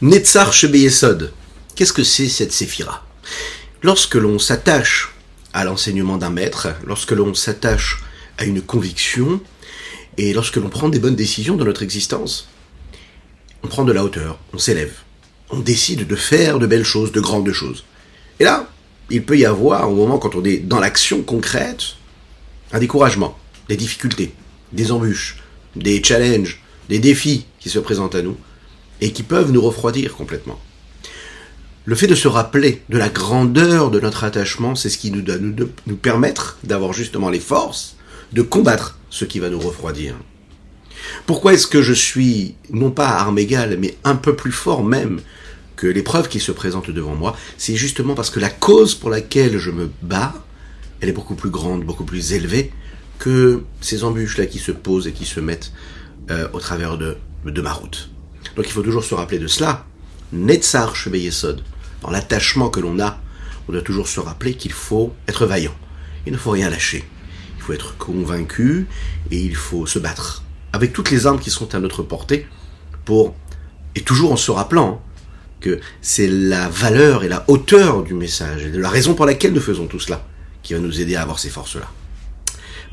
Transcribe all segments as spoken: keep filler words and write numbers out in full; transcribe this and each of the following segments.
Netzach sheb'Yesod. Qu'est-ce que c'est cette séphira? Lorsque l'on s'attache à l'enseignement d'un maître, lorsque l'on s'attache à une conviction, et lorsque l'on prend des bonnes décisions dans notre existence, on prend de la hauteur, on s'élève, on décide de faire de belles choses, de grandes choses. Et là, il peut y avoir, au moment quand on est dans l'action concrète, un découragement, des difficultés, des embûches, des challenges, des défis qui se présentent à nous et qui peuvent nous refroidir complètement. Le fait de se rappeler de la grandeur de notre attachement, c'est ce qui nous doit nous, nous permettre d'avoir justement les forces de combattre ce qui va nous refroidir. Pourquoi est-ce que je suis, non pas à armes égales, mais un peu plus fort même que l'épreuve qui se présente devant moi? C'est justement parce que la cause pour laquelle je me bats, elle est beaucoup plus grande, beaucoup plus élevée que ces embûches-là qui se posent et qui se mettent euh, au travers de, de ma route. Donc il faut toujours se rappeler de cela. Netzar sheb'Yesod. Dans l'attachement que l'on a, on doit toujours se rappeler qu'il faut être vaillant. Il ne faut rien lâcher. Il faut être convaincu et il faut se battre avec toutes les armes qui sont à notre portée, pour, et toujours en se rappelant que c'est la valeur et la hauteur du message, et de la raison pour laquelle nous faisons tout cela, qui va nous aider à avoir ces forces-là.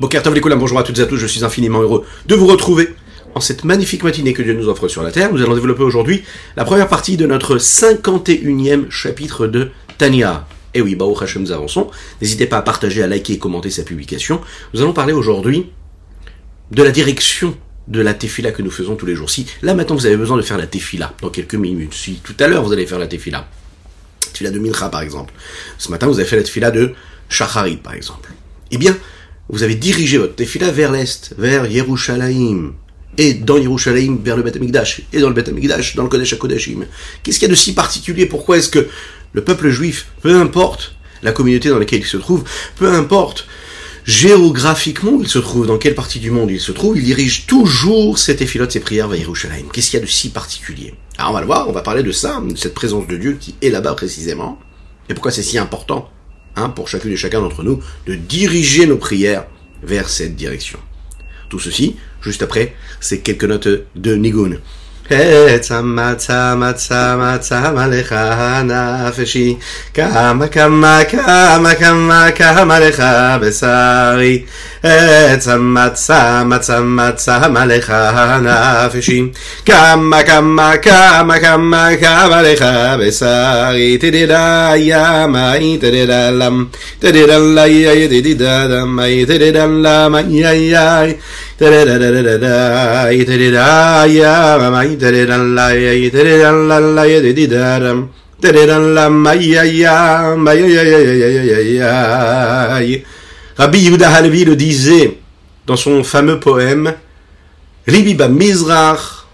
Boker Tov Lekulam, bonjour à toutes et à tous, je suis infiniment heureux de vous retrouver en cette magnifique matinée que Dieu nous offre sur la terre. Nous allons développer aujourd'hui la première partie de notre cinquante et unième chapitre de Tanya. Et oui, Baruch Hashem, nous avançons. N'hésitez pas à partager, à liker et commenter sa publication. Nous allons parler aujourd'hui de la direction de la tefila que nous faisons tous les jours. Si là maintenant vous avez besoin de faire la tefila dans quelques minutes, si tout à l'heure vous allez faire la tefila, tefila de Mincha par exemple, ce matin vous avez fait la tefila de Shacharit par exemple, eh bien vous avez dirigé votre tefila vers l'est, vers Yerushalayim, et dans Yerushalayim vers le Beit HaMikdash, et dans le Beit HaMikdash, dans le Kodesh Kodeshim. Qu'est-ce qu'il y a de si particulier? Pourquoi est-ce que le peuple juif, peu importe la communauté dans laquelle il se trouve, peu importe géographiquement il se trouve, dans quelle partie du monde il se trouve, il dirige toujours ses tefilot, ses prières vers Yerushalayim? Qu'est-ce qu'il y a de si particulier? Alors on va le voir, on va parler de ça, de cette présence de Dieu qui est là-bas précisément, et pourquoi c'est si important hein, pour chacune et chacun d'entre nous de diriger nos prières vers cette direction. Tout ceci, juste après, c'est quelques notes de Nigun. Tsama tsama tsama tsama lecha nafeshi kama kama kama kama kama lecha besari tsama tsama tsama tsama lecha nafeshi kama kama kama kama kama lecha besari tedela yama tedela lam tedela la yai tedida dam tedela la yai yai tedela tedela tedela yama Rabbi Yehuda Halevi le disait dans son fameux poème Ribi ba mizrach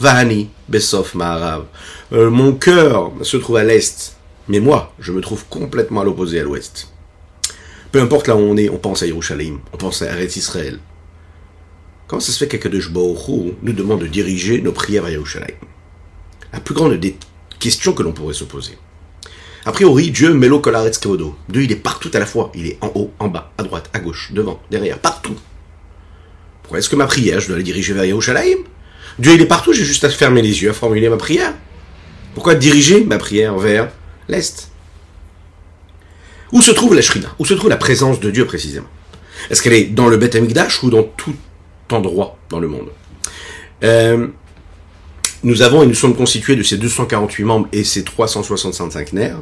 vehani besof maarav. Mon cœur se trouve à l'est, mais moi, je me trouve complètement à l'opposé, à l'ouest. Peu importe là où on est, on pense à Yerushalayim, on pense à Eretz Yisraël. Comment ça se fait qu'Akanej Boko nous demande de diriger nos prières à Yerushalayim? La plus grande des questions que l'on pourrait se poser. A priori, Dieu met l'eau colaretz kevodo. Dieu, il est partout à la fois. Il est en haut, en bas, à droite, à gauche, devant, derrière, partout. Pourquoi est-ce que ma prière, je dois la diriger vers Yerushalayim? Dieu, il est partout, j'ai juste à fermer les yeux, à formuler ma prière. Pourquoi diriger ma prière vers l'est? Où se trouve la Shechinah? Où se trouve la présence de Dieu précisément? Est-ce qu'elle est dans le Beit HaMikdash ou dans tout endroit dans le monde? Euh, nous avons et nous sommes constitués de ces deux cent quarante-huit membres et ces trois cent soixante-cinq nerfs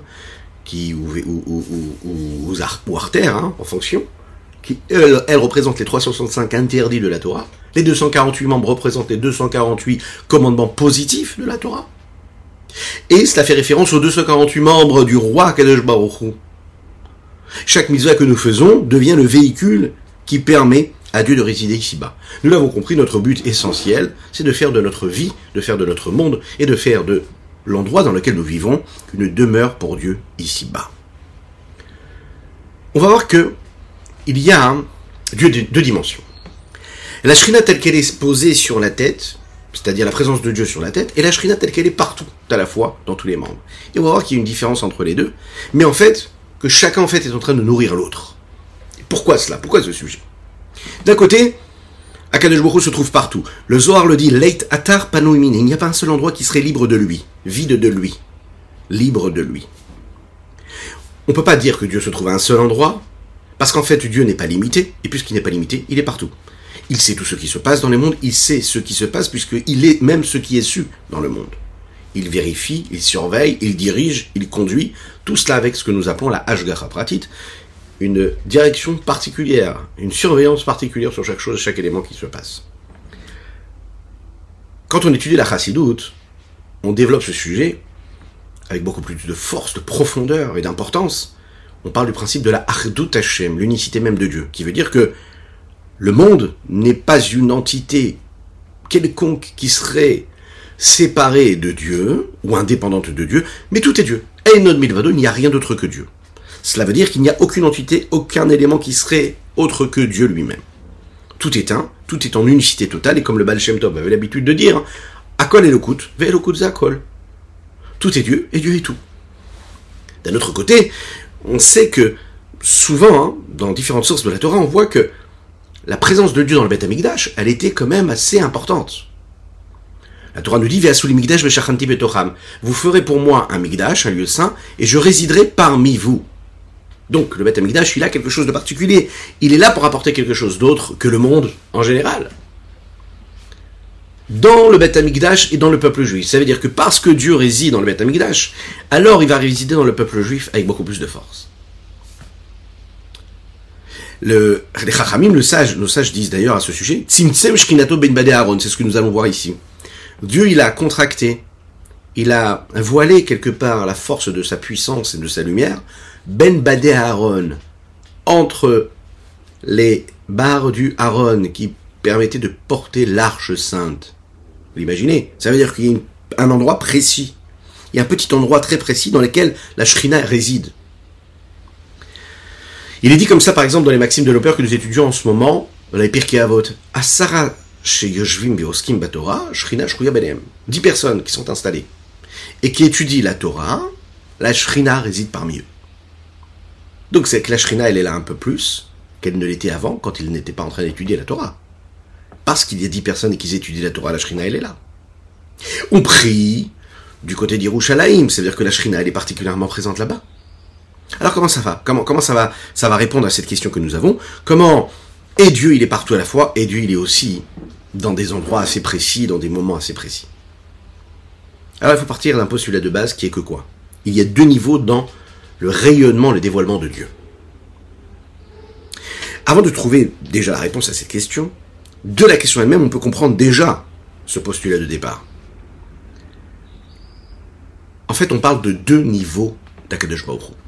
qui, ou, ou, ou, ou, ou, ou artères hein, en fonction, qui elles, elles représentent les trois cent soixante-cinq interdits de la Torah. Les deux cent quarante-huit membres représentent les deux cent quarante-huit commandements positifs de la Torah. Et cela fait référence aux deux cent quarante-huit membres du roi Kadesh Baruch Hu. Chaque mitsva que nous faisons devient le véhicule qui permet à Dieu de résider ici-bas. Nous l'avons compris, notre but essentiel, c'est de faire de notre vie, de faire de notre monde, et de faire de l'endroit dans lequel nous vivons, une demeure pour Dieu ici-bas. On va voir que il y a un Dieu de deux dimensions. La Shechinah telle qu'elle est posée sur la tête, c'est-à-dire la présence de Dieu sur la tête, et la Shechinah telle qu'elle est partout, à la fois, dans tous les membres. Et on va voir qu'il y a une différence entre les deux, mais en fait, que chacun en fait est en train de nourrir l'autre. Pourquoi cela? Pourquoi ce sujet? D'un côté, Akanej Boko se trouve partout. Le Zohar le dit, Leit atar Panou imini. Il n'y a pas un seul endroit qui serait libre de lui, vide de lui, libre de lui. On ne peut pas dire que Dieu se trouve à un seul endroit, parce qu'en fait Dieu n'est pas limité, et puisqu'il n'est pas limité, il est partout. Il sait tout ce qui se passe dans le monde, il sait ce qui se passe, puisqu'il est même ce qui est su dans le monde. Il vérifie, il surveille, il dirige, il conduit, tout cela avec ce que nous appelons la Ashgara pratit, une direction particulière, une surveillance particulière sur chaque chose, chaque élément qui se passe. Quand on étudie la Hassidut, on développe ce sujet avec beaucoup plus de force, de profondeur et d'importance. On parle du principe de la Ahdout Hashem, l'unicité même de Dieu, qui veut dire que le monde n'est pas une entité quelconque qui serait séparée de Dieu ou indépendante de Dieu, mais tout est Dieu. Ein od milvado, il n'y a rien d'autre que Dieu. Cela veut dire qu'il n'y a aucune entité, aucun élément qui serait autre que Dieu lui-même. Tout est un, tout est en unicité totale, et comme le Baal Shem Tov avait l'habitude de dire, Akol elokut, ve elokut za akol. Tout est Dieu, et Dieu est tout. D'un autre côté, on sait que souvent, hein, dans différentes sources de la Torah, on voit que la présence de Dieu dans le Beit HaMikdash, elle était quand même assez importante. La Torah nous dit « Ve asoulimikdash bechakhan tibetoham »« Vous ferez pour moi un Mikdash, un lieu saint, et je résiderai parmi vous. » Donc le Beit HaMikdash, il a quelque chose de particulier. Il est là pour apporter quelque chose d'autre que le monde en général. Dans le Beit HaMikdash et dans le peuple juif. Ça veut dire que parce que Dieu réside dans le Beit HaMikdash, alors il va résider dans le peuple juif avec beaucoup plus de force. Le, les Chachamim, le sage, nos sages disent d'ailleurs à ce sujet, Tsim tsev shkinato ben badéaron, c'est ce que nous allons voir ici. Dieu, il a contracté, il a voilé quelque part la force de sa puissance et de sa lumière, ben badéaron, entre les barres du Aaron qui permettaient de porter l'arche sainte. Vous l'imaginez, ça veut dire qu'il y a un endroit précis, il y a un petit endroit très précis dans lequel la Shechinah réside. Il est dit comme ça, par exemple, dans les Maximes de l'Oper que nous étudions en ce moment, dans les Pirkei Avot, Asara sheyoshvim beoskim batora, Shechinah shchuya benem. Dix personnes qui sont installées et qui étudient la Torah, la Shechinah réside parmi eux. Donc c'est que la Shechinah, elle est là un peu plus qu'elle ne l'était avant quand ils n'étaient pas en train d'étudier la Torah. Parce qu'il y a dix personnes et qu'ils étudient la Torah, la Shechinah, elle est là. On prie du côté d'Yerushalayim, c'est-à-dire que la Shechinah, elle est particulièrement présente là-bas. Alors comment ça va ? Comment, comment ça va, ça va répondre à cette question que nous avons ? Comment ? Et Dieu, il est partout à la fois, et Dieu, il est aussi dans des endroits assez précis, dans des moments assez précis. Alors il faut partir d'un postulat de base qui est que quoi ? Il y a deux niveaux dans le rayonnement, le dévoilement de Dieu. Avant de trouver déjà la réponse à cette question, de la question elle-même, on peut comprendre déjà ce postulat de départ. En fait, on parle de deux niveaux.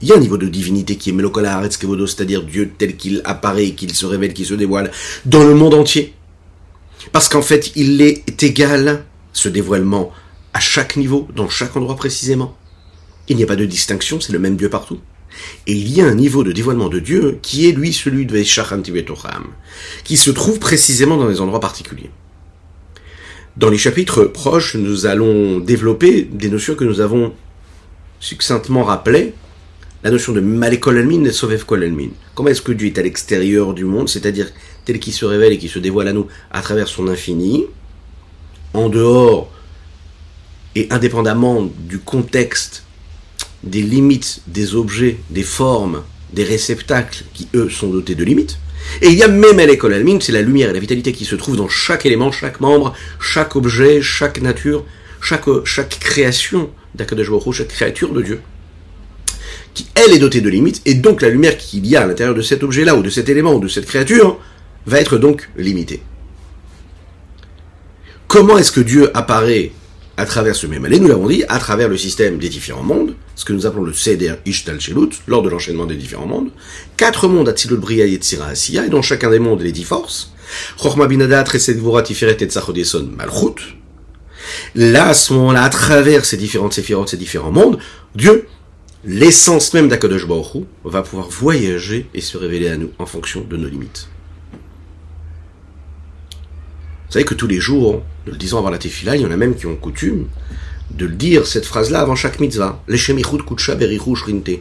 Il y a un niveau de divinité qui est Melokol haaretz kevodo, c'est-à-dire Dieu tel qu'il apparaît, qu'il se révèle, qu'il se dévoile dans le monde entier. Parce qu'en fait, il est égal, ce dévoilement, à chaque niveau, dans chaque endroit précisément. Il n'y a pas de distinction, c'est le même Dieu partout. Et il y a un niveau de dévoilement de Dieu qui est lui celui de Veishachan Tibetoham, qui se trouve précisément dans des endroits particuliers. Dans les chapitres proches, nous allons développer des notions que nous avons succinctement rappelé, la notion de Malekol elmin et Sovev kol elmin. Comment est-ce que Dieu est à l'extérieur du monde, c'est-à-dire tel qu'il se révèle et qui se dévoile à nous à travers son infini, en dehors et indépendamment du contexte, des limites, des objets, des formes, des réceptacles qui, eux, sont dotés de limites. Et il y a même Malekol elmin, c'est la lumière et la vitalité qui se trouvent dans chaque élément, chaque membre, chaque objet, chaque nature, chaque, chaque création d'Akadosh Baruch Hu, chaque créature de Dieu, qui elle est dotée de limites, et donc la lumière qu'il y a à l'intérieur de cet objet-là, ou de cet élément, ou de cette créature, va être donc limitée. Comment est-ce que Dieu apparaît à travers ce Mémalé ? Nous l'avons dit, à travers le système des différents mondes, ce que nous appelons le Seder Ishtal Shelut, lors de l'enchaînement des différents mondes, quatre mondes, Atzilut Bria Yetzira Asiya, et dans chacun des mondes, les dix forces, Chochma Bin Da'at Chesed Gvura Tiferet Netzach Kodeshim Malchut. Là, à ce moment-là, à travers ces différentes sefirot, ces différents mondes, Dieu, l'essence même d'Akadosh Baruch Hu, va pouvoir voyager et se révéler à nous en fonction de nos limites. Vous savez que tous les jours, nous le disons avant la tefila, il y en a même qui ont coutume de le dire cette phrase-là avant chaque mitzvah. Leishemichut kutsha berichu shrinte.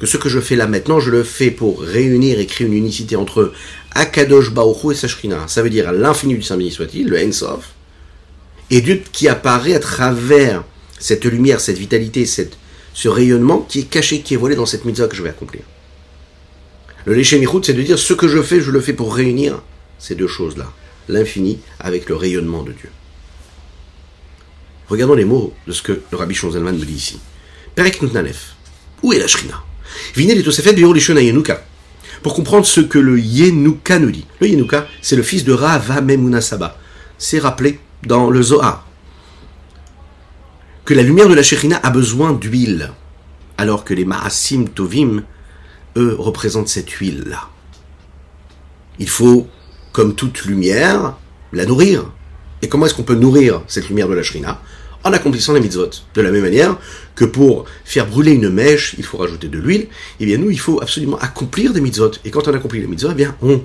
que ce que je fais là maintenant, je le fais pour réunir et créer une unicité entre Akadosh Baruch Hu et sa Shechinah. Ça veut dire l'infini du Saint-Béni soit-il, le Ein Sof, et Dieu qui apparaît à travers cette lumière, cette vitalité, cette, ce rayonnement qui est caché, qui est voilé dans cette mitzvah que je vais accomplir. Le Leishemichut, c'est de dire ce que je fais, je le fais pour réunir ces deux choses-là, l'infini avec le rayonnement de Dieu. Regardons les mots de ce que le Rabbi Shneur Zalman nous dit ici. Perek Nutnalef. Où est la Shechinah? Vinez les Tosafot de Yerushalayim Yenuka. Pour comprendre ce que le yenuka nous dit. Le yenuka, c'est le fils de Rava Memuna Saba. C'est rappelé dans le Zohar que la lumière de la Shechinah a besoin d'huile, alors que les Maasim Tovim, eux, représentent cette huile-là. Il faut, comme toute lumière, la nourrir. Et comment est-ce qu'on peut nourrir cette lumière de la Shechinah? En accomplissant les mitzvot. De la même manière que pour faire brûler une mèche, il faut rajouter de l'huile, eh bien nous, il faut absolument accomplir des mitzvot. Et quand on accomplit les mitzvot, eh bien on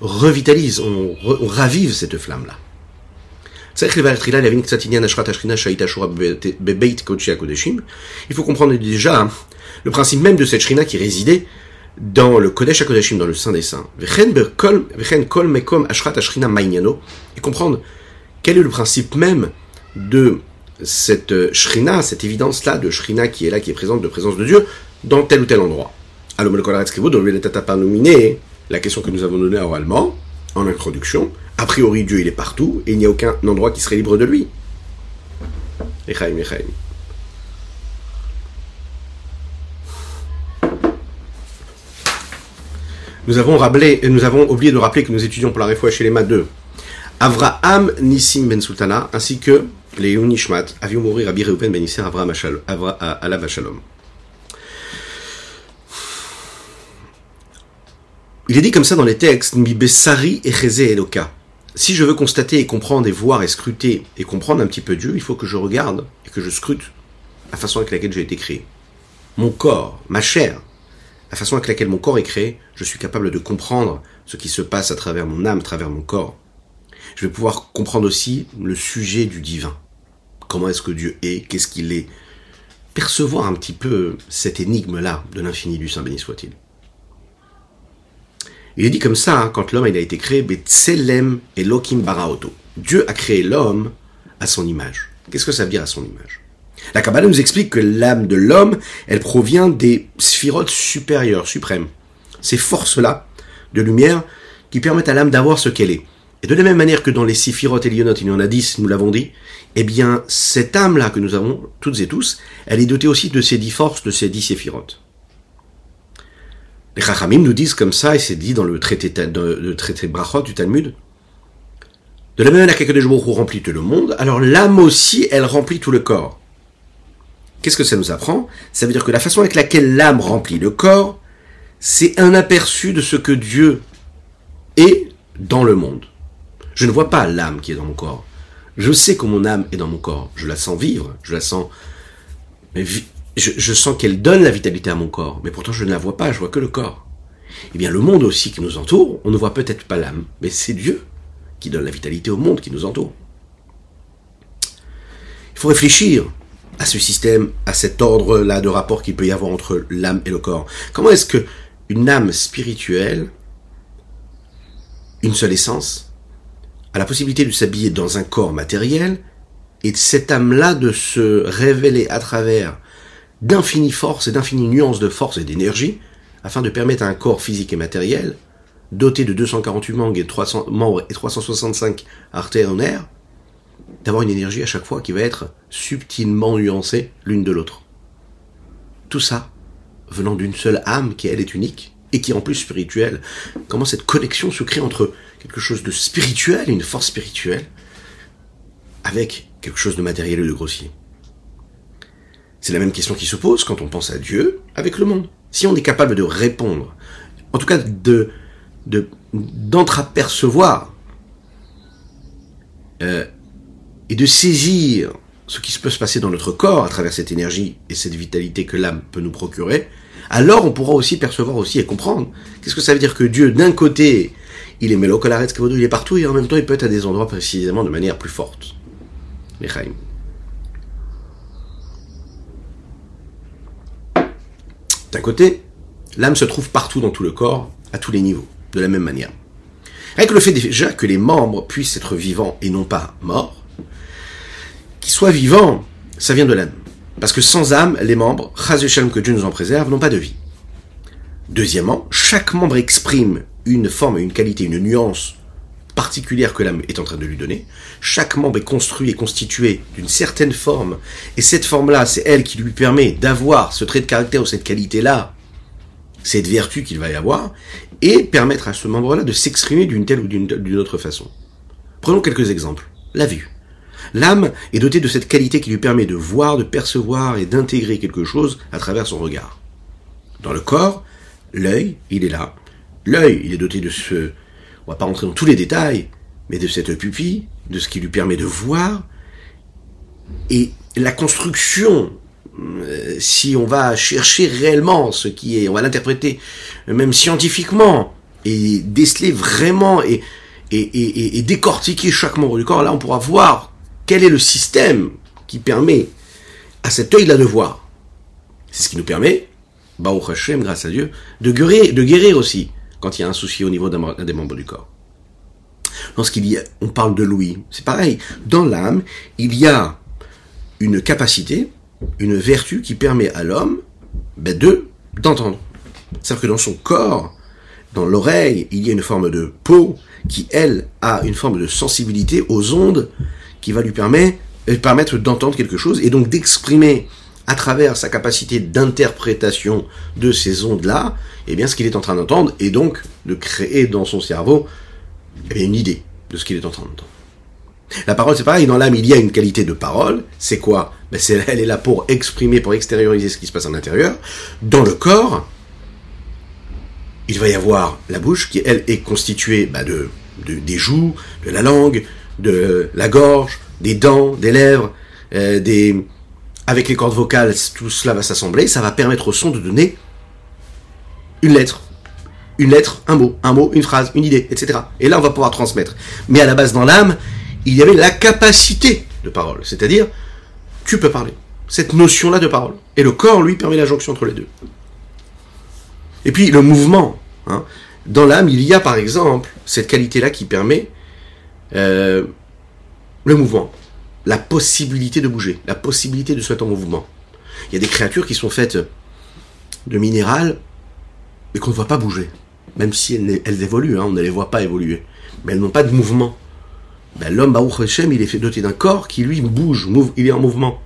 revitalise, on, re, on ravive cette flamme-là. Il faut comprendre déjà le principe même de cette Shechinah qui résidait dans le Kodesh Kodeshim, dans le Saint des Saints. Et comprendre quel est le principe même de cette Shechinah, cette évidence-là de Shechinah qui est là, qui est présente, de présence de Dieu, dans tel ou tel endroit. Alors, Leit atar Panou imini, la question que nous avons donnée oralement, en introduction, a priori Dieu il est partout, et il n'y a aucun endroit qui serait libre de lui. Echaim, Echaim. Nous avons, rappelé, nous avons oublié de rappeler que nous étudions pour la réfoua chez les mains deux. Avraham Nissim ben Sultana, ainsi que les Yunishmat, avaient mourir à Bireupen ben Nissim Avraham Alav Shalom. Il est dit comme ça dans les textes, Mi Bessari et Cheze Eloka. Si je veux constater et comprendre et voir et scruter et comprendre un petit peu Dieu, il faut que je regarde et que je scrute la façon avec laquelle j'ai été créé. Mon corps, ma chair, la façon avec laquelle mon corps est créé, je suis capable de comprendre ce qui se passe à travers mon âme, à travers mon corps. Je vais pouvoir comprendre aussi le sujet du divin. Comment est-ce que Dieu est? Qu'est-ce qu'il est? Percevoir un petit peu cette énigme-là de l'infini du Saint-Béni soit-il. Il est dit comme ça, hein, quand l'homme il a été créé, Betselem Elokim Baraoto. Dieu a créé l'homme à son image. Qu'est-ce que ça veut dire à son image? La Kabbalah nous explique que l'âme de l'homme, elle provient des sefirot supérieures, suprêmes. Ces forces-là de lumière qui permettent à l'âme d'avoir ce qu'elle est. Et de la même manière que dans les sefirot et lionot, il y en a dix, nous l'avons dit, eh bien, cette âme-là que nous avons, toutes et tous, elle est dotée aussi de ces dix forces, de ces dix sefirot. Les Chachamim nous disent comme ça, et c'est dit dans le traité, de, le traité Brachot du Talmud, de la même manière que Kadesh Baruch Hu remplit tout le monde, alors l'âme aussi, elle remplit tout le corps. Qu'est-ce que ça nous apprend? Ça veut dire que la façon avec laquelle l'âme remplit le corps, c'est un aperçu de ce que Dieu est dans le monde. Je ne vois pas l'âme qui est dans mon corps. Je sais que mon âme est dans mon corps. Je la sens vivre, je la sens... Je, je sens qu'elle donne la vitalité à mon corps, mais pourtant je ne la vois pas, je vois que le corps. Eh bien le monde aussi qui nous entoure, on ne voit peut-être pas l'âme, mais c'est Dieu qui donne la vitalité au monde qui nous entoure. Il faut réfléchir à ce système, à cet ordre-là de rapport qu'il peut y avoir entre l'âme et le corps. Comment est-ce que une âme spirituelle, une seule essence, a la possibilité de s'habiller dans un corps matériel, et cette âme-là de se révéler à travers d'infinies forces et d'infinies nuances de force et d'énergie, afin de permettre à un corps physique et matériel, doté de deux cent quarante-huit membres et trois cents membres et trois cent soixante-cinq artères en air, d'avoir une énergie à chaque fois qui va être subtilement nuancée l'une de l'autre. Tout ça venant d'une seule âme qui, elle, est unique et qui est en plus spirituelle. Comment cette connexion se crée entre quelque chose de spirituel, une force spirituelle, avec quelque chose de matériel et de grossier. C'est la même question qui se pose quand on pense à Dieu avec le monde. Si on est capable de répondre, en tout cas de, de, d'entre-apercevoir euh, et de saisir ce qui peut se passer dans notre corps à travers cette énergie et cette vitalité que l'âme peut nous procurer, alors on pourra aussi percevoir aussi et comprendre. Qu'est-ce que ça veut dire que Dieu, d'un côté, il est mélocolaretz, il est partout, et en même temps, il peut être à des endroits précisément de manière plus forte. Les Chaim. D'un côté, l'âme se trouve partout dans tout le corps, à tous les niveaux, de la même manière. Avec le fait déjà que les membres puissent être vivants et non pas morts, qu'ils soient vivants, ça vient de l'âme. Parce que sans âme, les membres, chas v'shalom que Dieu nous en préserve, n'ont pas de vie. Deuxièmement, chaque membre exprime une forme, une qualité, une nuance particulière que l'âme est en train de lui donner. Chaque membre est construit et constitué d'une certaine forme, et cette forme-là, c'est elle qui lui permet d'avoir ce trait de caractère ou cette qualité-là, cette vertu qu'il va y avoir, et permettre à ce membre-là de s'exprimer d'une telle ou d'une autre façon. Prenons quelques exemples. La vue. L'âme est dotée de cette qualité qui lui permet de voir, de percevoir et d'intégrer quelque chose à travers son regard. Dans le corps, l'œil, il est là. L'œil, il est doté de ce... On va pas rentrer dans tous les détails, mais de cette pupille, de ce qui lui permet de voir. Et la construction... si on va chercher réellement ce qui est, on va l'interpréter même scientifiquement et déceler vraiment et, et, et, et décortiquer chaque membre du corps, là on pourra voir quel est le système qui permet à cet œil-là de voir. C'est ce qui nous permet, Baruch Hashem, grâce à Dieu, de guérir, de guérir aussi quand il y a un souci au niveau d'un des membres du corps. Lorsqu'il y a, on parle de l'ouïe, c'est pareil. Dans l'âme, il y a une capacité, une vertu qui permet à l'homme ben, de d'entendre. C'est-à-dire que dans son corps, dans l'oreille, il y a une forme de peau qui, elle, a une forme de sensibilité aux ondes qui va lui permettre, lui permettre d'entendre quelque chose et donc d'exprimer à travers sa capacité d'interprétation de ces ondes-là, eh bien, ce qu'il est en train d'entendre et donc de créer dans son cerveau eh bien, une idée de ce qu'il est en train d'entendre. La parole, c'est pareil, dans l'âme, il y a une qualité de parole. C'est quoi? Ben, c'est, elle est là pour exprimer, pour extérioriser ce qui se passe à l'intérieur. Dans le corps, il va y avoir la bouche qui, elle, est constituée ben, de, de, des joues, de la langue, de la gorge, des dents, des lèvres, euh, des... avec les cordes vocales, tout cela va s'assembler. Ça va permettre au son de donner une lettre. Une lettre, un mot, un mot, une phrase, une idée, et cetera. Et là, on va pouvoir transmettre. Mais à la base, dans l'âme, il y avait la capacité de parole, c'est-à-dire, tu peux parler, cette notion-là de parole. Et le corps, lui, permet la jonction entre les deux. Et puis, le mouvement. Hein. Dans l'âme, il y a, par exemple, cette qualité-là qui permet euh, le mouvement, la possibilité de bouger, la possibilité de se mettre en mouvement. Il y a des créatures qui sont faites de minéral et qu'on ne voit pas bouger, même si elles, elles évoluent, hein, on ne les voit pas évoluer, mais elles n'ont pas de mouvement. Ben, l'homme, Baruch Hashem, il est doté d'un corps qui, lui, bouge, move, il est en mouvement.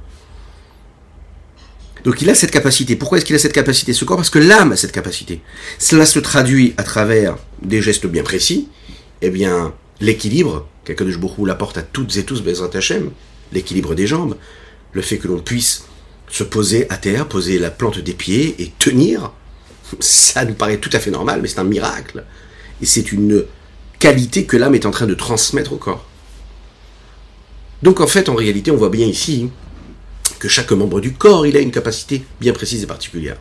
Donc il a cette capacité. Pourquoi est-ce qu'il a cette capacité, ce corps? Parce que l'âme a cette capacité. Cela se traduit à travers des gestes bien précis. Eh bien, l'équilibre, qu'Akadosh Baruch Hu l'apporte à toutes et tous, Bezrat Hashem, l'équilibre des jambes, le fait que l'on puisse se poser à terre, poser la plante des pieds et tenir, ça nous paraît tout à fait normal, mais c'est un miracle. Et c'est une qualité que l'âme est en train de transmettre au corps. Donc en fait, en réalité, on voit bien ici que chaque membre du corps, il a une capacité bien précise et particulière.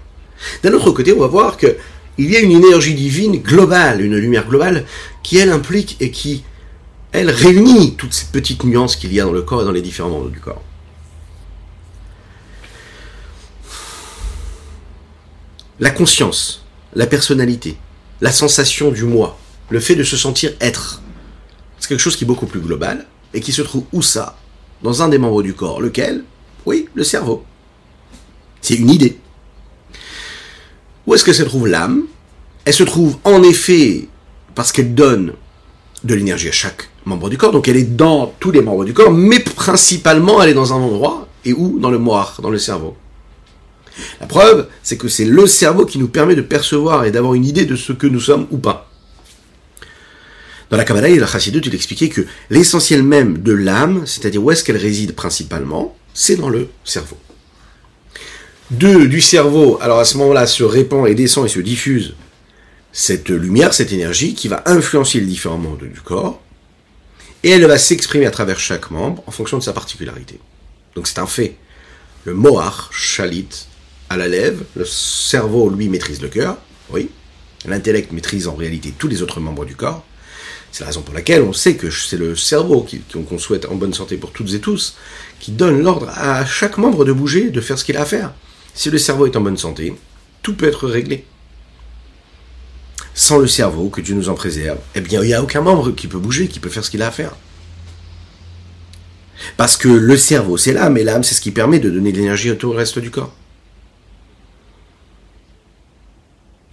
D'un autre côté, on va voir qu'il y a une énergie divine globale, une lumière globale, qui elle implique et qui, elle, réunit toutes ces petites nuances qu'il y a dans le corps et dans les différents membres du corps. La conscience, la personnalité, la sensation du moi, le fait de se sentir être, c'est quelque chose qui est beaucoup plus global, et qui se trouve où ça? Dans un des membres du corps. Lequel? Oui, le cerveau. C'est une idée. Où est-ce que se trouve l'âme? Elle se trouve en effet parce qu'elle donne de l'énergie à chaque membre du corps, donc elle est dans tous les membres du corps, mais principalement elle est dans un endroit, et où? Dans le moar, dans le cerveau. La preuve, c'est que c'est le cerveau qui nous permet de percevoir et d'avoir une idée de ce que nous sommes ou pas. Dans la Kabbalah et la Hassidut, il expliquait que l'essentiel même de l'âme, c'est-à-dire où est-ce qu'elle réside principalement, c'est dans le cerveau. De, du cerveau, alors à ce moment-là, se répand et descend et se diffuse cette lumière, cette énergie qui va influencer les différents membres du corps, et elle va s'exprimer à travers chaque membre en fonction de sa particularité. Donc c'est un fait. Le mohar, chalit, à la lèvre, le cerveau, lui, maîtrise le cœur, oui, l'intellect maîtrise en réalité tous les autres membres du corps. C'est la raison pour laquelle on sait que c'est le cerveau qu'on souhaite en bonne santé pour toutes et tous, qui donne l'ordre à chaque membre de bouger, de faire ce qu'il a à faire. Si le cerveau est en bonne santé, tout peut être réglé. Sans le cerveau, que Dieu nous en préserve, eh bien, il n'y a aucun membre qui peut bouger, qui peut faire ce qu'il a à faire. Parce que le cerveau, c'est l'âme, et l'âme, c'est ce qui permet de donner de l'énergie au tout le reste du corps.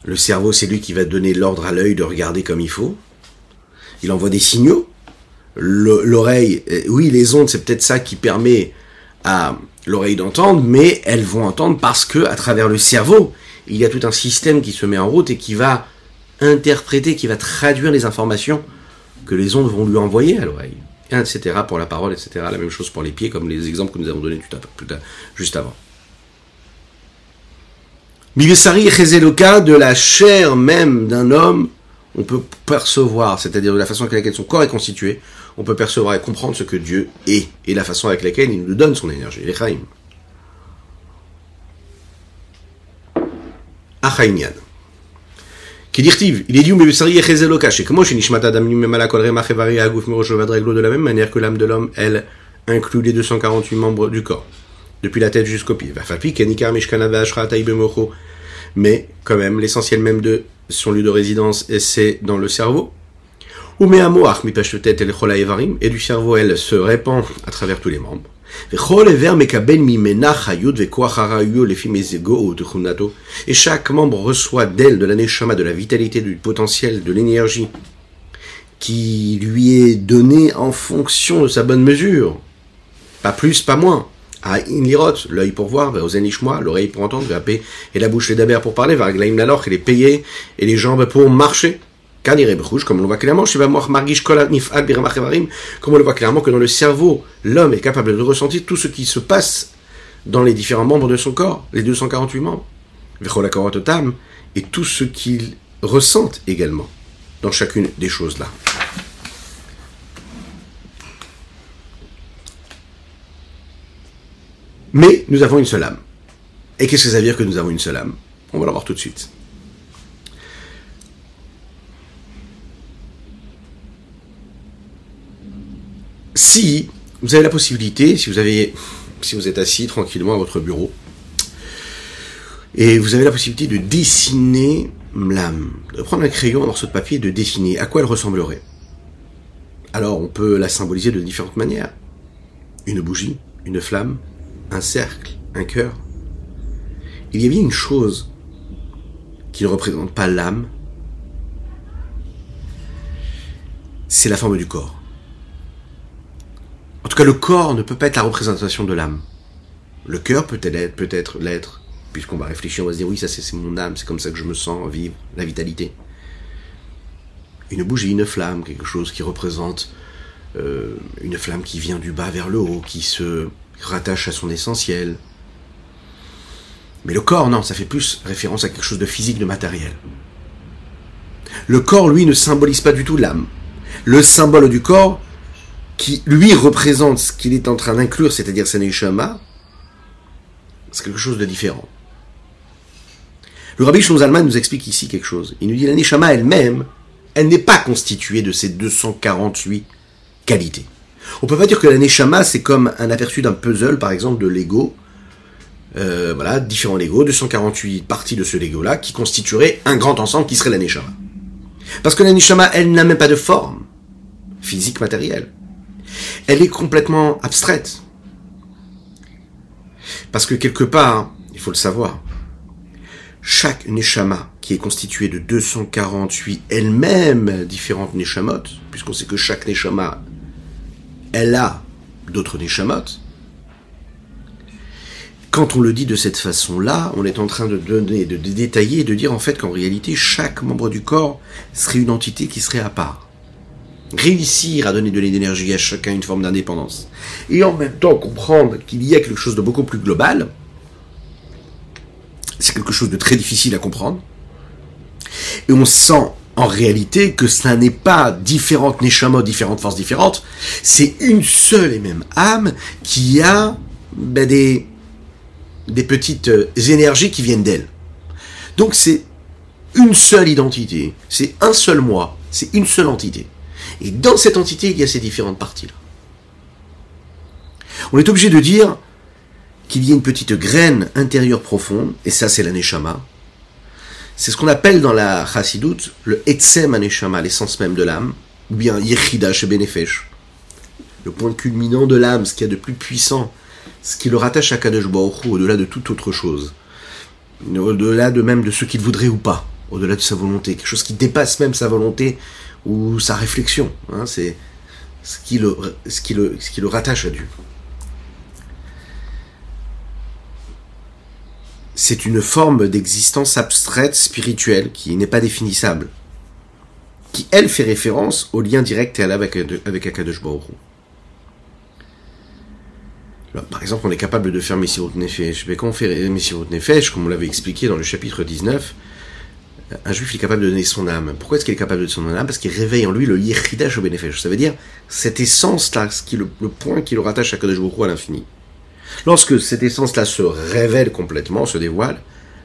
Le cerveau, c'est lui qui va donner l'ordre à l'œil de regarder comme il faut. Il envoie des signaux. L'oreille, oui, les ondes, c'est peut-être ça qui permet à l'oreille d'entendre, mais elles vont entendre parce que, à travers le cerveau, il y a tout un système qui se met en route et qui va interpréter, qui va traduire les informations que les ondes vont lui envoyer à l'oreille, et cetera pour la parole, et cetera. La même chose pour les pieds, comme les exemples que nous avons donnés tout à, tout à, juste avant. Mibessari Chezeloka, de la chair même d'un homme, on peut percevoir, c'est-à-dire de la façon avec laquelle son corps est constitué, on peut percevoir et comprendre ce que Dieu est, et la façon avec laquelle il nous donne son énergie. Les Chaim. Achaïnyan. Kedirtiv, il est dit, Mibessari Chezeloka, chez comment chez Nishmata Damni Memala Kolrema Chevari Agouf Miroshovadreglo, de la même manière que l'âme de l'homme, elle, inclut les deux cent quarante-huit membres du corps. Depuis la tête jusqu'aux pieds. Mais, quand même, l'essentiel même de son lieu de résidence, c'est dans le cerveau. Et du cerveau, elle se répand à travers tous les membres. Et chaque membre reçoit d'elle, de la neshama, de la vitalité, du potentiel, de l'énergie qui lui est donnée en fonction de sa bonne mesure. Pas plus, pas moins. À Inlirot, l'œil pour voir, vers Ozenishmoa, l'oreille pour entendre, vers P, et la bouche les d'Aber pour parler, vers Glaim Lalor, et les payés, et les jambes pour marcher. Kanire Brouche, comme on le voit clairement, comme on le voit clairement que dans le cerveau, l'homme est capable de ressentir tout ce qui se passe dans les différents membres de son corps, les deux cent quarante-huit membres, et tout ce qu'il ressent également dans chacune des choses-là. Mais nous avons une seule âme. Et qu'est-ce que ça veut dire que nous avons une seule âme? On va le voir tout de suite. Si vous avez la possibilité, si vous avez, si vous êtes assis tranquillement à votre bureau, et vous avez la possibilité de dessiner l'âme, de prendre un crayon, un morceau de papier et de dessiner à quoi elle ressemblerait. Alors on peut la symboliser de différentes manières. Une bougie, une flamme, un cercle, un cœur. Il y a bien une chose qui ne représente pas l'âme, c'est la forme du corps. En tout cas, le corps ne peut pas être la représentation de l'âme. Le cœur peut être, peut être l'être, puisqu'on va réfléchir, on va se dire, oui, ça c'est, c'est mon âme, c'est comme ça que je me sens vivre, la vitalité. Une bougie, une flamme, quelque chose qui représente euh, une flamme qui vient du bas vers le haut, qui se rattache à son essentiel. Mais le corps, non, ça fait plus référence à quelque chose de physique, de matériel. Le corps, lui, ne symbolise pas du tout l'âme. Le symbole du corps, qui, lui, représente ce qu'il est en train d'inclure, c'est-à-dire sa neshama, c'est quelque chose de différent. Le Rabbi Shneur Zalman nous explique ici quelque chose. Il nous dit, la neshama elle-même, elle n'est pas constituée de ces deux cent quarante-huit qualités. On peut pas dire que la neshama c'est comme un aperçu d'un puzzle, par exemple, de Lego. Euh, voilà, différents Lego, deux cent quarante-huit parties de ce Lego-là, qui constitueraient un grand ensemble qui serait la neshama. Parce que la neshama, elle n'a même pas de forme physique, matérielle. Elle est complètement abstraite. Parce que quelque part, il faut le savoir, chaque neshama qui est constituée de deux cent quarante-huit elles-mêmes différentes neshamot, puisqu'on sait que chaque neshama elle a d'autres neshamot. Quand on le dit de cette façon-là, on est en train de donner, de détailler et de dire en fait qu'en réalité, chaque membre du corps serait une entité qui serait à part. Réussir à donner de l'énergie à chacun une forme d'indépendance. Et en même temps comprendre qu'il y a quelque chose de beaucoup plus global, c'est quelque chose de très difficile à comprendre. Et on sent en réalité que ça n'est pas différentes neshamot, différentes forces différentes, c'est une seule et même âme qui a ben, des, des petites énergies qui viennent d'elle. Donc c'est une seule identité, c'est un seul moi, c'est une seule entité. Et dans cette entité, il y a ces différentes parties-là. On est obligé de dire qu'il y a une petite graine intérieure profonde, et ça c'est la neshama, C'est ce qu'on appelle dans la Hassidut le etzem aneshama, l'essence même de l'âme, ou bien yechida shebenefesh, le point culminant de l'âme, ce qu'il y a de plus puissant, ce qui le rattache à Kadesh Baruch Hu, au-delà de toute autre chose, au-delà de même de ce qu'il voudrait ou pas, au-delà de sa volonté, quelque chose qui dépasse même sa volonté ou sa réflexion, hein, c'est ce qui le, ce qui le, ce qui le rattache à Dieu. C'est une forme d'existence abstraite, spirituelle, qui n'est pas définissable, qui, elle, fait référence au lien direct et à l'âme avec Akanej Boko. Par exemple, on est capable de faire Messirot Nefesh. Mais quand on fait Messirot Nefesh, comme on l'avait expliqué dans le chapitre dix-neuf, un juif est capable de donner son âme. Pourquoi est-ce qu'il est capable de donner son âme? Parce qu'il réveille en lui le Yechida Shobenefesh. Ça veut dire cette essence-là, ce qui, le, le point qui le rattache à Akanej Boko à l'infini. Lorsque cette essence-là se révèle complètement, se dévoile,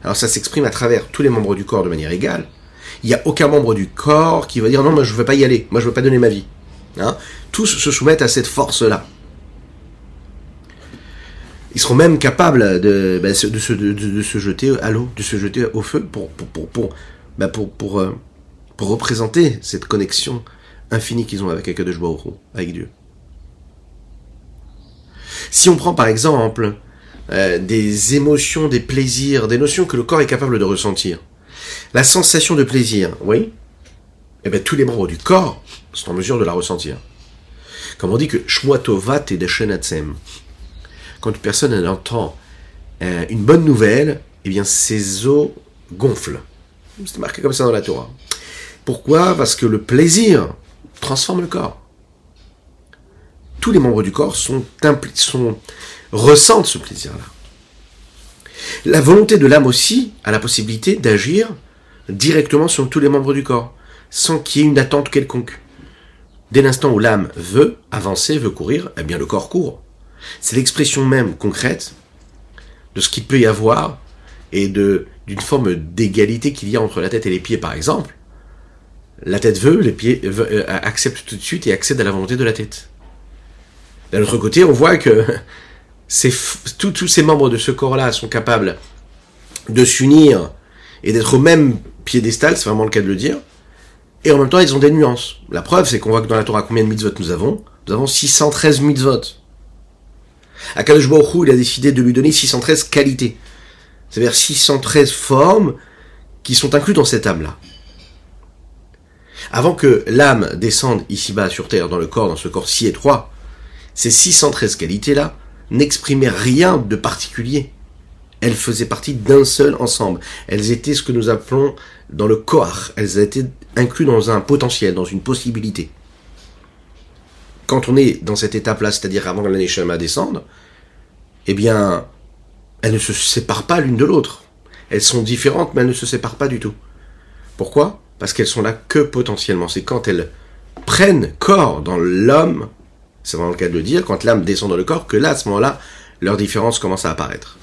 alors ça s'exprime à travers tous les membres du corps de manière égale. Il n'y a aucun membre du corps qui va dire « Non, moi je ne veux pas y aller, moi je ne veux pas donner ma vie. Hein » Tous se soumettent à cette force-là. Ils seront même capables de, bah, de, se, de, de, de se jeter à l'eau, de se jeter au feu pour, pour, pour, pour, bah, pour, pour, euh, pour représenter cette connexion infinie qu'ils ont avec Akadosh Baruch Hu, avec Dieu. Si on prend par exemple euh, des émotions, des plaisirs, des notions que le corps est capable de ressentir, la sensation de plaisir, oui, eh bien tous les membres du corps sont en mesure de la ressentir. Comme on dit que Shmoa Tova te deshenatsem. Quand une personne elle entend euh, une bonne nouvelle, eh bien ses os gonflent. C'est marqué comme ça dans la Torah. Pourquoi? Parce que le plaisir transforme le corps. Tous les membres du corps sont impli- sont, ressentent ce plaisir-là. La volonté de l'âme aussi a la possibilité d'agir directement sur tous les membres du corps, sans qu'il y ait une attente quelconque. Dès l'instant où l'âme veut avancer, veut courir, eh bien le corps court. C'est l'expression même concrète de ce qu'il peut y avoir et de, d'une forme d'égalité qu'il y a entre la tête et les pieds, par exemple. La tête veut, les pieds veut, euh, acceptent tout de suite et accèdent à la volonté de la tête. D'un autre côté, on voit que tous ces membres de ce corps-là sont capables de s'unir et d'être au même piédestal, c'est vraiment le cas de le dire, et en même temps, ils ont des nuances. La preuve, c'est qu'on voit que dans la Torah, combien de mitzvot nous avons? Nous avons six cent treize mitzvot. Akadosh Baruch Hu, il a décidé de lui donner six cent treize qualités, c'est-à-dire six cent treize formes qui sont incluses dans cette âme-là. Avant que l'âme descende ici-bas sur terre, dans le corps, dans ce corps si étroit, ces six cent treize qualités-là n'exprimaient rien de particulier. Elles faisaient partie d'un seul ensemble. Elles étaient ce que nous appelons dans le koach. Elles étaient incluses dans un potentiel, dans une possibilité. Quand on est dans cette étape-là, c'est-à-dire avant que la Neshama descende, eh bien, elles ne se séparent pas l'une de l'autre. Elles sont différentes, mais elles ne se séparent pas du tout. Pourquoi? Parce qu'elles sont là que potentiellement. C'est quand elles prennent corps dans l'homme, c'est vraiment le cas de le dire, quand l'âme descend dans le corps, que là, à ce moment-là, leur différence commence à apparaître.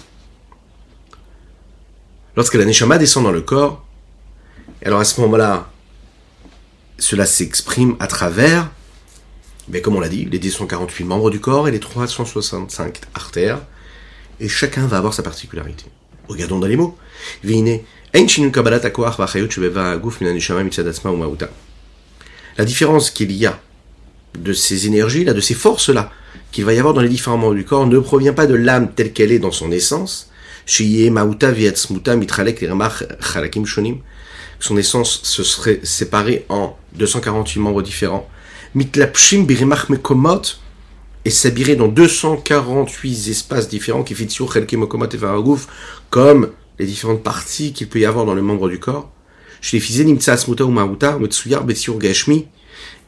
Lorsque la Neshama descend dans le corps, alors à ce moment-là, cela s'exprime à travers, mais comme on l'a dit, les deux cent quarante-huit membres du corps et les trois cent soixante-cinq artères, et chacun va avoir sa particularité. Regardons dans les mots. La différence qu'il y a de ces énergies-là, de ces forces-là, qu'il va y avoir dans les différents membres du corps, ne provient pas de l'âme telle qu'elle est dans son essence. Son essence se serait séparée en deux cent quarante-huit membres différents. Et s'habiller dans deux cent quarante-huit espaces différents, comme les différentes parties qu'il peut y avoir dans le membre du corps.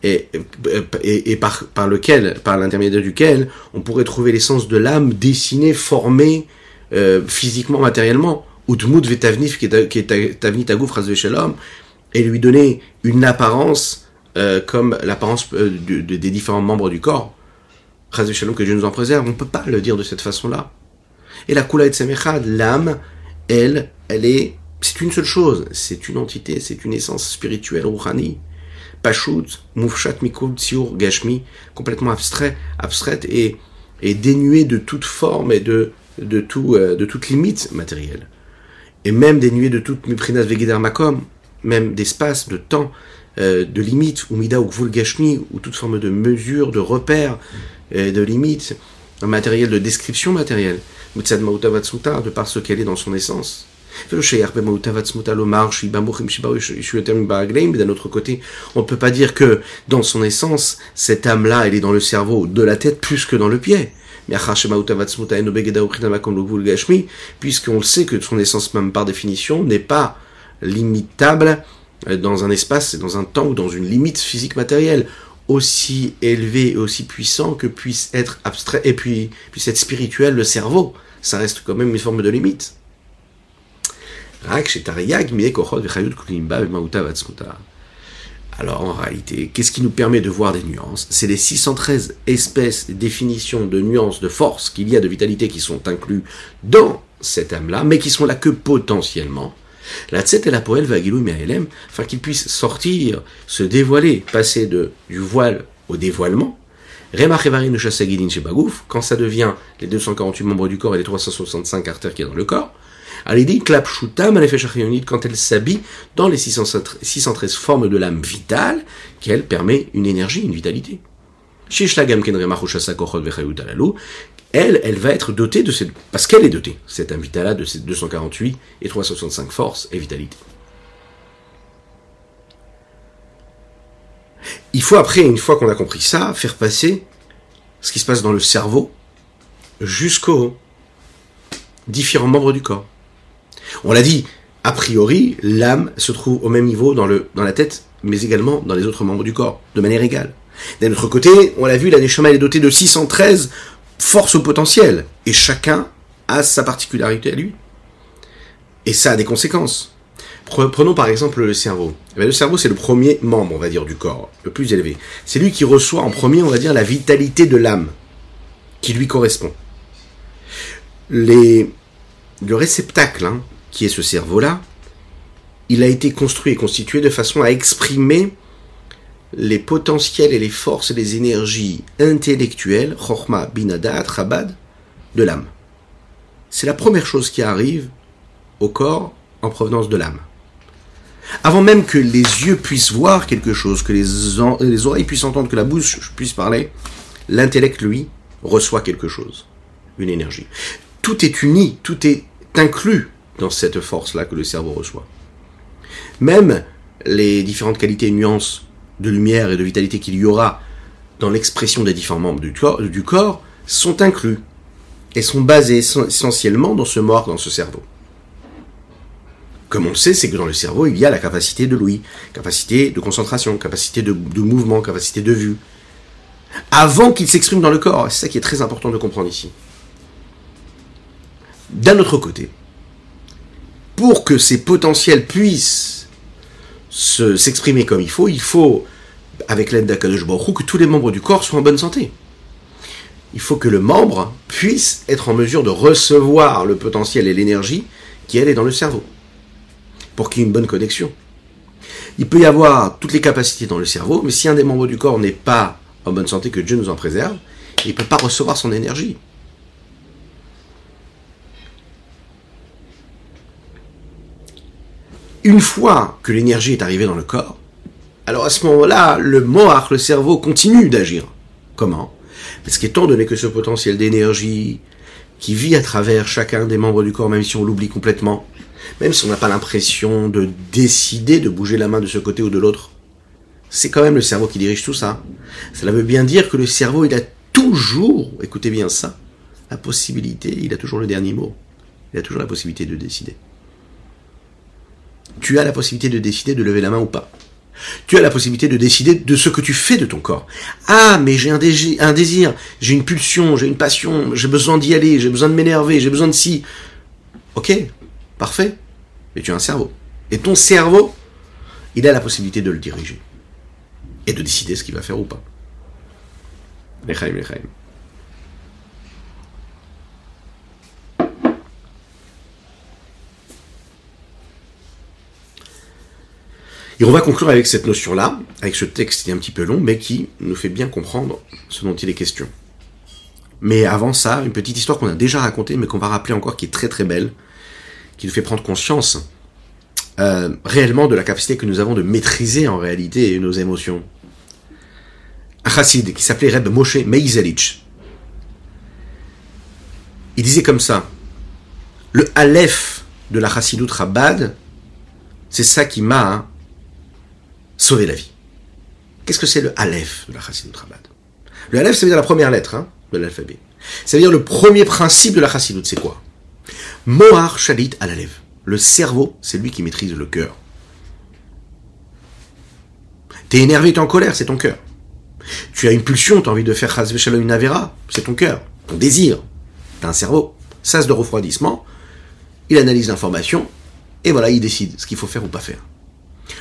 Et, et, et par, par lequel, par l'intermédiaire duquel, on pourrait trouver l'essence de l'âme dessinée, formée, euh, physiquement, matériellement, et lui donner une apparence euh, comme l'apparence euh, de, de, des différents membres du corps. Que Dieu nous en préserve, on ne peut pas le dire de cette façon-là. Et la kula et samechad, l'âme, elle, elle est, c'est une seule chose, c'est une entité, c'est une essence spirituelle, rouhani. Pashut, Moufchat, Mikoub, Tsiur, Gashmi, complètement abstrait, abstraite et, et dénuée de toute forme et de, de, tout, de toute limite matérielle. et même dénué de toute miprinas vegedar makom, même d'espace, de temps, euh, de limite, ou mida ou gvul gashmi, ou toute forme de mesure, de repère, euh, de limite, un matériel de description matérielle, mutsad mautavatsmuta, de par ce qu'elle est dans son essence. D'un autre côté, on ne peut pas dire que dans son essence, cette âme-là, elle est dans le cerveau, de la tête plus que dans le pied. Puisqu'on sait que son essence, même par définition, n'est pas limitable dans un espace, dans un temps ou dans une limite physique matérielle, aussi élevé et aussi puissant que puisse être abstrait et puis puisse être spirituel le cerveau. Ça reste quand même une forme de limite. Alors en réalité, qu'est-ce qui nous permet de voir des nuances? C'est les six cent treize espèces, définitions de nuances, de forces qu'il y a de vitalité qui sont inclus dans cette âme-là, mais qui sont là que potentiellement. La tset et la poel vagilou me'elem, afin qu'ils puissent sortir, se dévoiler, passer de, du voile au dévoilement. Quand ça devient les deux cent quarante-huit membres du corps et les trois cent soixante-cinq artères qu'il y a dans le corps. Alidin klapshuta manefesh achayonit, quand elle s'habille dans les six cent treize formes de l'âme vitale, qu'elle permet une énergie, une vitalité. Elle, elle va être dotée de cette, parce qu'elle est dotée, cette âme vitale-là, de ces deux cent quarante-huit et trois cent soixante-cinq forces et vitalités. Il faut après, une fois qu'on a compris ça, faire passer ce qui se passe dans le cerveau jusqu'aux différents membres du corps. On l'a dit, a priori, l'âme se trouve au même niveau dans, le, dans la tête, mais également dans les autres membres du corps, de manière égale. D'un autre côté, on l'a vu, la Neshama est dotée de six cent treize forces au potentiel, et chacun a sa particularité à lui. Et ça a des conséquences. Prenons par exemple le cerveau. Eh bien, le cerveau, c'est le premier membre, on va dire, du corps, le plus élevé. C'est lui qui reçoit en premier, on va dire, la vitalité de l'âme, qui lui correspond. Les, le réceptacle, hein, qui est ce cerveau-là, il a été construit et constitué de façon à exprimer les potentiels et les forces et les énergies intellectuelles, Chochma, Binada, Trabad, de l'âme. C'est la première chose qui arrive au corps en provenance de l'âme. Avant même que les yeux puissent voir quelque chose, que les, en, les oreilles puissent entendre, que la bouche puisse parler, l'intellect, lui, reçoit quelque chose, une énergie. Tout est uni, tout est inclus dans cette force-là que le cerveau reçoit. Même les différentes qualités et nuances de lumière et de vitalité qu'il y aura dans l'expression des différents membres du corps, du corps sont inclus et sont basés essentiellement dans ce mort, dans ce cerveau. Comme on le sait, c'est que dans le cerveau, il y a la capacité de l'ouïe, capacité de concentration, capacité de, de mouvement, capacité de vue, avant qu'il s'exprime dans le corps. C'est ça qui est très important de comprendre ici. D'un autre côté, pour que ces potentiels puissent se, s'exprimer comme il faut, il faut, avec l'aide d'Akanej Boko, que tous les membres du corps soient en bonne santé. Il faut que le membre puisse être en mesure de recevoir le potentiel et l'énergie qui, elle, est dans le cerveau, pour qu'il y ait une bonne connexion. Il peut y avoir toutes les capacités dans le cerveau, mais si un des membres du corps n'est pas en bonne santé, que Dieu nous en préserve, il ne peut pas recevoir son énergie. Une fois que l'énergie est arrivée dans le corps, alors à ce moment-là, le moach, le cerveau, continue d'agir. Comment? Parce qu'étant donné que ce potentiel d'énergie qui vit à travers chacun des membres du corps, même si on l'oublie complètement, même si on n'a pas l'impression de décider de bouger la main de ce côté ou de l'autre, c'est quand même le cerveau qui dirige tout ça. Cela veut bien dire que le cerveau, il a toujours, écoutez bien ça, la possibilité, il a toujours le dernier mot, il a toujours la possibilité de décider. Tu as la possibilité de décider de lever la main ou pas. Tu as la possibilité de décider de ce que tu fais de ton corps. Ah, mais j'ai un, dé- un désir, j'ai une pulsion, j'ai une passion, j'ai besoin d'y aller, j'ai besoin de m'énerver, j'ai besoin de ci. Ok, parfait. Mais tu as un cerveau. Et ton cerveau, il a la possibilité de le diriger. Et de décider ce qu'il va faire ou pas. Lechaim, lechaim. Et on va conclure avec cette notion-là, avec ce texte qui est un petit peu long, mais qui nous fait bien comprendre ce dont il est question. Mais avant ça, une petite histoire qu'on a déjà racontée, mais qu'on va rappeler encore, qui est très très belle, qui nous fait prendre conscience euh, réellement de la capacité que nous avons de maîtriser en réalité nos émotions. Un chassid qui s'appelait Reb Moshe Meizelich, il disait comme ça, le Aleph de la Hassidut Chabad, c'est ça qui m'a sauvé la vie. Qu'est-ce que c'est le Aleph de la Hassidut Chabad? Le Aleph, ça veut dire la première lettre hein, de l'alphabet. Ça veut dire le premier principe de la Hassidut, c'est quoi? Mohar Shalit Alalev. Le cerveau, c'est lui qui maîtrise le cœur. T'es énervé, t'es en colère, c'est ton cœur. Tu as une pulsion, t'as envie de faire Chaz Veshalom une Avera, c'est ton cœur, ton désir. T'as un cerveau, sas de refroidissement, il analyse l'information, et voilà, il décide ce qu'il faut faire ou pas faire.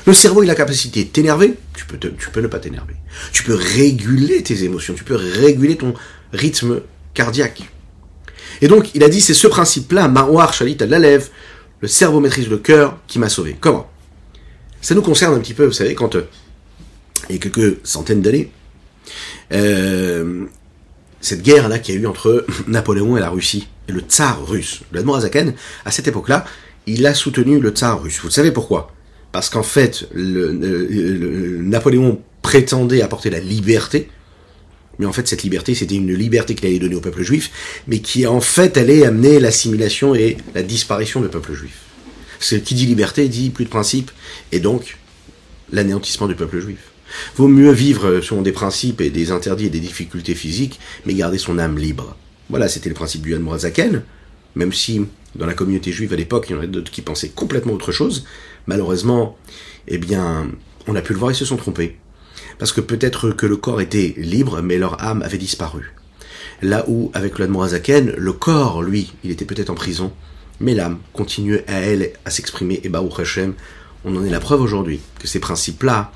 Le cerveau, il a la capacité de t'énerver, tu peux, te, tu peux ne pas t'énerver. Tu peux réguler tes émotions, tu peux réguler ton rythme cardiaque. Et donc, il a dit, c'est ce principe-là, Marouar Shalit Al-Alev, le cerveau maîtrise le cœur, qui m'a sauvé. Comment? Ça nous concerne un petit peu, vous savez, quand, euh, il y a quelques centaines d'années, euh, cette guerre-là qu'il y a eu entre Napoléon et la Russie, et le tsar russe. L'Admor Azaken, à cette époque-là, il a soutenu le tsar russe. Vous le savez pourquoi? Parce qu'en fait, le, le, le Napoléon prétendait apporter la liberté, mais en fait, cette liberté, c'était une liberté qu'il allait donner au peuple juif, mais qui, en fait, allait amener l'assimilation et la disparition du peuple juif. Parce que qui dit liberté, dit plus de principes, et donc, l'anéantissement du peuple juif. Vaut mieux vivre selon des principes et des interdits et des difficultés physiques, mais garder son âme libre. Voilà, c'était le principe du Admor Hazaken, même si dans la communauté juive à l'époque, il y en a d'autres qui pensaient complètement autre chose. Malheureusement, eh bien, on a pu le voir, ils se sont trompés. Parce que peut-être que le corps était libre, mais leur âme avait disparu. Là où, avec le Admor Hazaken, le corps, lui, il était peut-être en prison, mais l'âme continuait à elle à s'exprimer, et Baruch Hashem, on en est la preuve aujourd'hui, que ces principes-là,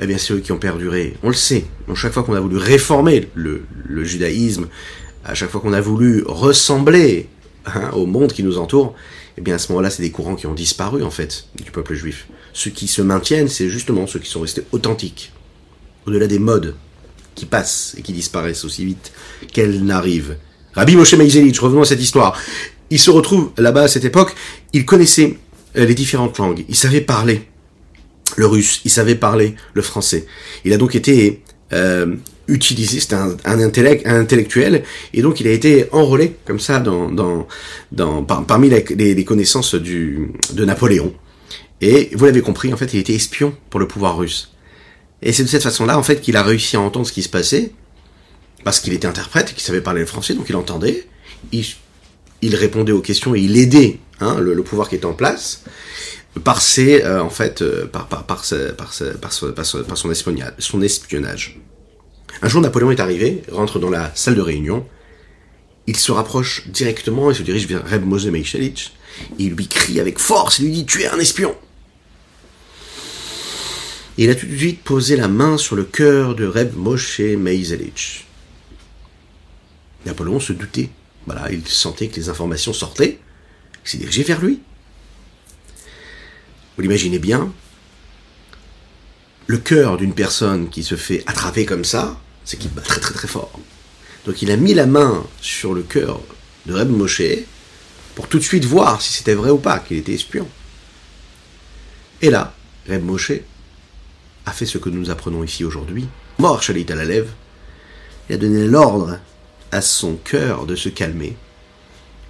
eh bien, c'est eux qui ont perduré. On le sait. Donc, chaque fois qu'on a voulu réformer le, le judaïsme, à chaque fois qu'on a voulu ressembler hein, au monde qui nous entoure, eh bien, à ce moment-là, c'est des courants qui ont disparu, en fait, du peuple juif. Ceux qui se maintiennent, c'est justement ceux qui sont restés authentiques, au-delà des modes qui passent et qui disparaissent aussi vite qu'elles n'arrivent. Rabbi Moshe Meizelich, revenons à cette histoire. Il se retrouve là-bas à cette époque, il connaissait les différentes langues, il savait parler le russe, il savait parler le français. Il a donc été euh, utilisé, c'était un, un, intellect, un intellectuel, et donc il a été enrôlé comme ça dans, dans, dans, par, parmi la, les, les connaissances du, de Napoléon. Et vous l'avez compris, en fait, il était espion pour le pouvoir russe. Et c'est de cette façon-là, en fait, qu'il a réussi à entendre ce qui se passait, parce qu'il était interprète, qu'il savait parler le français, donc il entendait, il, il répondait aux questions et il aidait hein, le, le pouvoir qui était en place, par ses, euh, en fait, euh, par, par, par, ce, par, ce, par, ce, par, ce, par son, espionnage, son espionnage. Un jour, Napoléon est arrivé, rentre dans la salle de réunion, il se rapproche directement et se dirige vers Reb Moshe Meizelich, il lui crie avec force, il lui dit « Tu es un espion !» Et il a tout de suite posé la main sur le cœur de Reb Moshe Meizelich. Napoléon se doutait, voilà, il sentait que les informations sortaient, il s'est dirigé vers lui. Vous l'imaginez bien, le cœur d'une personne qui se fait attraper comme ça, c'est qu'il bat très très très fort. Donc il a mis la main sur le cœur de Reb Moshe pour tout de suite voir si c'était vrai ou pas, qu'il était espion. Et là, Reb Moshe a fait ce que nous apprenons ici aujourd'hui. Mort Shalit à la lèvre, il a donné l'ordre à son cœur de se calmer,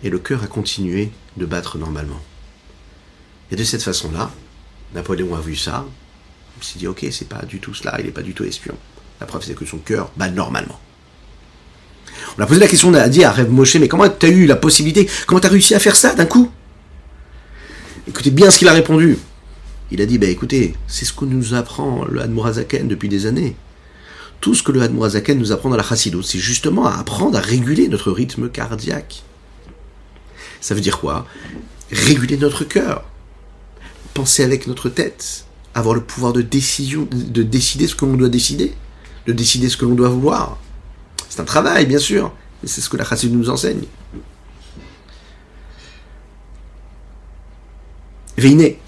et le cœur a continué de battre normalement. Et de cette façon-là, Napoléon a vu ça, il s'est dit « Ok, c'est pas du tout cela, il n'est pas du tout espion. » La preuve, c'est que son cœur bat normalement. On a posé la question, on a dit à Reb Moshe « Mais comment tu as eu la possibilité, comment tu as réussi à faire ça d'un coup ?» Écoutez bien ce qu'il a répondu. Il a dit « Bah écoutez, c'est ce que nous apprend le Admor Hazaken depuis des années. Tout ce que le Admor Hazaken nous apprend dans la Chassidut, c'est justement à apprendre à réguler notre rythme cardiaque. Ça veut dire quoi? Réguler notre cœur. Penser avec notre tête, avoir le pouvoir de décision, de décider ce que l'on doit décider, de décider ce que l'on doit vouloir. C'est un travail, bien sûr, mais c'est ce que la Chassidut nous enseigne. Veiné,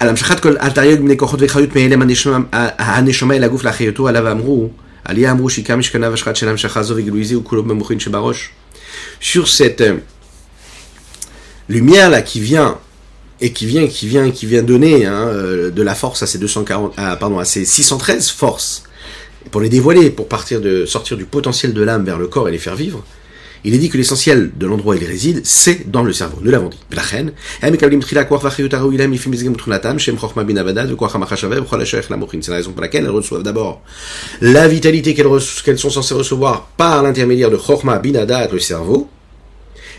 alam shachat kol altayog min kochot vechayut me'elem haneshama haneshama el aguf lachayotu alav amru aliya amru shikam mishkana vashchat shelam shachazo vegluizi ukulo b'muchin shebarosh. Sur cette lumière là qui vient et qui vient, qui vient, qui vient donner hein, de la force à ces deux cent quarante, à, pardon, à ces six cent treize forces, pour les dévoiler, pour partir de, sortir du potentiel de l'âme vers le corps et les faire vivre. Il est dit que l'essentiel de l'endroit où il réside, c'est dans le cerveau. Nous l'avons dit. C'est la raison pour laquelle elles reçoivent d'abord la vitalité qu'elles, reço- qu'elles sont censées recevoir par l'intermédiaire de Chokhma Binadat, le cerveau,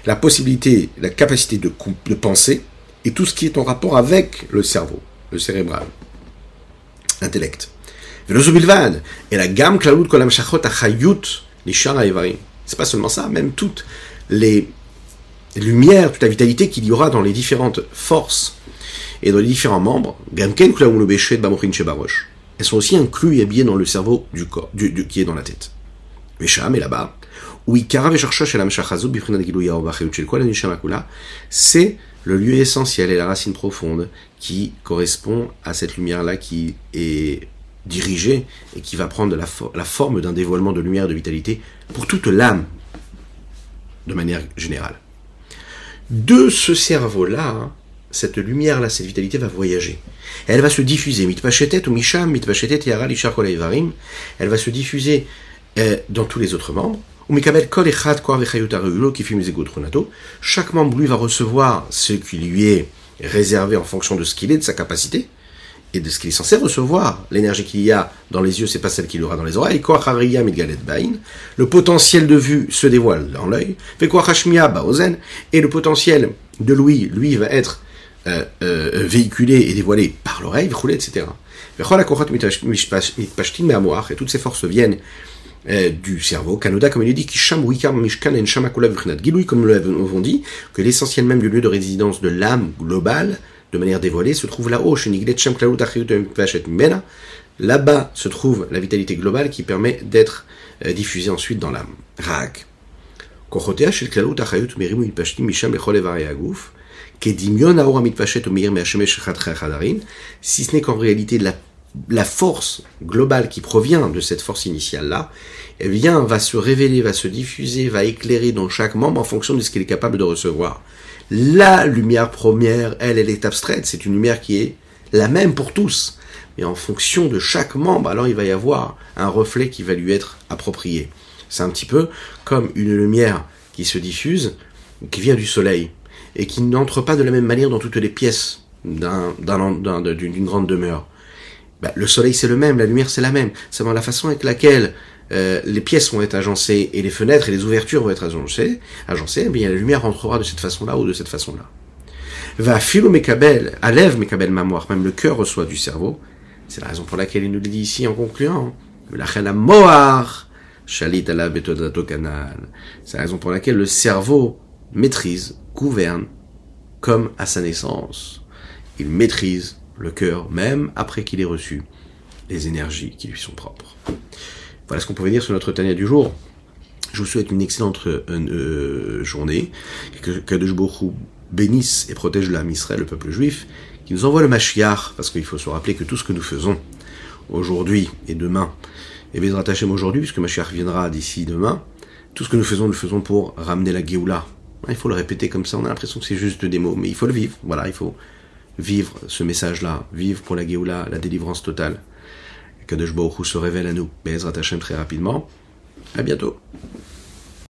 la possibilité, la capacité de, de penser, et tout ce qui est en rapport avec le cerveau, le cérébral, l'intellect. Et la gamme klalout kolam shachot achayut lishar haivarim. C'est pas seulement ça, même toutes les lumières, toute la vitalité qu'il y aura dans les différentes forces et dans les différents membres, elles sont aussi incluses et habillées dans le cerveau du corps, du, du, qui est dans la tête. Et là-bas, c'est le lieu essentiel et la racine profonde qui correspond à cette lumière-là qui est dirigée et qui va prendre la, for- la forme d'un dévoilement de lumière et de vitalité pour toute l'âme, de manière générale. De ce cerveau-là, cette lumière-là, cette vitalité va voyager. Elle va se diffuser. Mitpachetet ou Misham, Mitpachetet et Yara Lishar Kol Eivarim. Elle va se diffuser euh, dans tous les autres membres. Chaque membre, lui, va recevoir ce qui lui est réservé en fonction de ce qu'il est, de sa capacité, et de ce qu'il est censé recevoir. L'énergie qu'il y a dans les yeux, c'est pas celle qu'il aura dans les oreilles. Le potentiel de vue se dévoile dans l'œil. Et le potentiel de l'ouïe, lui, va être euh, euh, véhiculé et dévoilé par l'oreille, et cetera. Et toutes ces forces viennent Euh, du cerveau, Kanoda, comme il est dit, Kisham, Wikam, Mishkan, Enshama, Kula, Vukhnat, Giloui, comme nous l'avons dit, que l'essentiel même du lieu de résidence de l'âme globale, de manière dévoilée, se trouve là-haut, chez Niglet, Sham, Klaout, Achriut, Vachet, Mena. Là-bas se trouve la vitalité globale qui permet d'être euh, diffusée ensuite dans l'âme. Rak. Kochotea, Shel Klaout, Achriut, Mirim, Mipashti, Misham, Becholevar et Agouf, Kedimion, Aoura, Mitpachet, Omir, Mehachemesh, Chatra, Chadarin, si ce n'est qu'en réalité la la force globale qui provient de cette force initiale-là, eh bien, va se révéler, va se diffuser, va éclairer dans chaque membre en fonction de ce qu'il est capable de recevoir. La lumière première, elle, elle est abstraite, c'est une lumière qui est la même pour tous, mais en fonction de chaque membre, alors il va y avoir un reflet qui va lui être approprié. C'est un petit peu comme une lumière qui se diffuse, qui vient du soleil, et qui n'entre pas de la même manière dans toutes les pièces d'un, d'un, d'un, d'une, d'une grande demeure. Bah, le soleil c'est le même, la lumière c'est la même, c'est la façon avec laquelle euh, les pièces vont être agencées et les fenêtres et les ouvertures vont être agencées, agencées eh bien la lumière rentrera de cette façon-là ou de cette façon-là. Va filo mekabel, alève mekabel mamoir, même le cœur reçoit du cerveau, c'est la raison pour laquelle il nous le dit ici en concluant, la moar, shalit ala betodato kanal, c'est la raison pour laquelle le cerveau maîtrise, gouverne, comme à sa naissance, il maîtrise le cœur, même après qu'il ait reçu les énergies qui lui sont propres. Voilà ce qu'on pouvait dire sur notre Tanya du jour. Je vous souhaite une excellente euh, journée, que Kadesh Baruch Hu bénisse et protège l'âme Israël, le peuple juif, qui nous envoie le Mashiach, parce qu'il faut se rappeler que tout ce que nous faisons aujourd'hui et demain, et Bezrat Hashem aujourd'hui, puisque Mashiach viendra d'ici demain, tout ce que nous faisons, nous le faisons pour ramener la Géoula. Il faut le répéter comme ça, on a l'impression que c'est juste des mots, mais il faut le vivre, voilà, il faut vivre ce message-là, vivre pour la Géoula, la délivrance totale. Kadosh Baruch Hu se révèle à nous, Bezrat Hashem, très rapidement. À bientôt.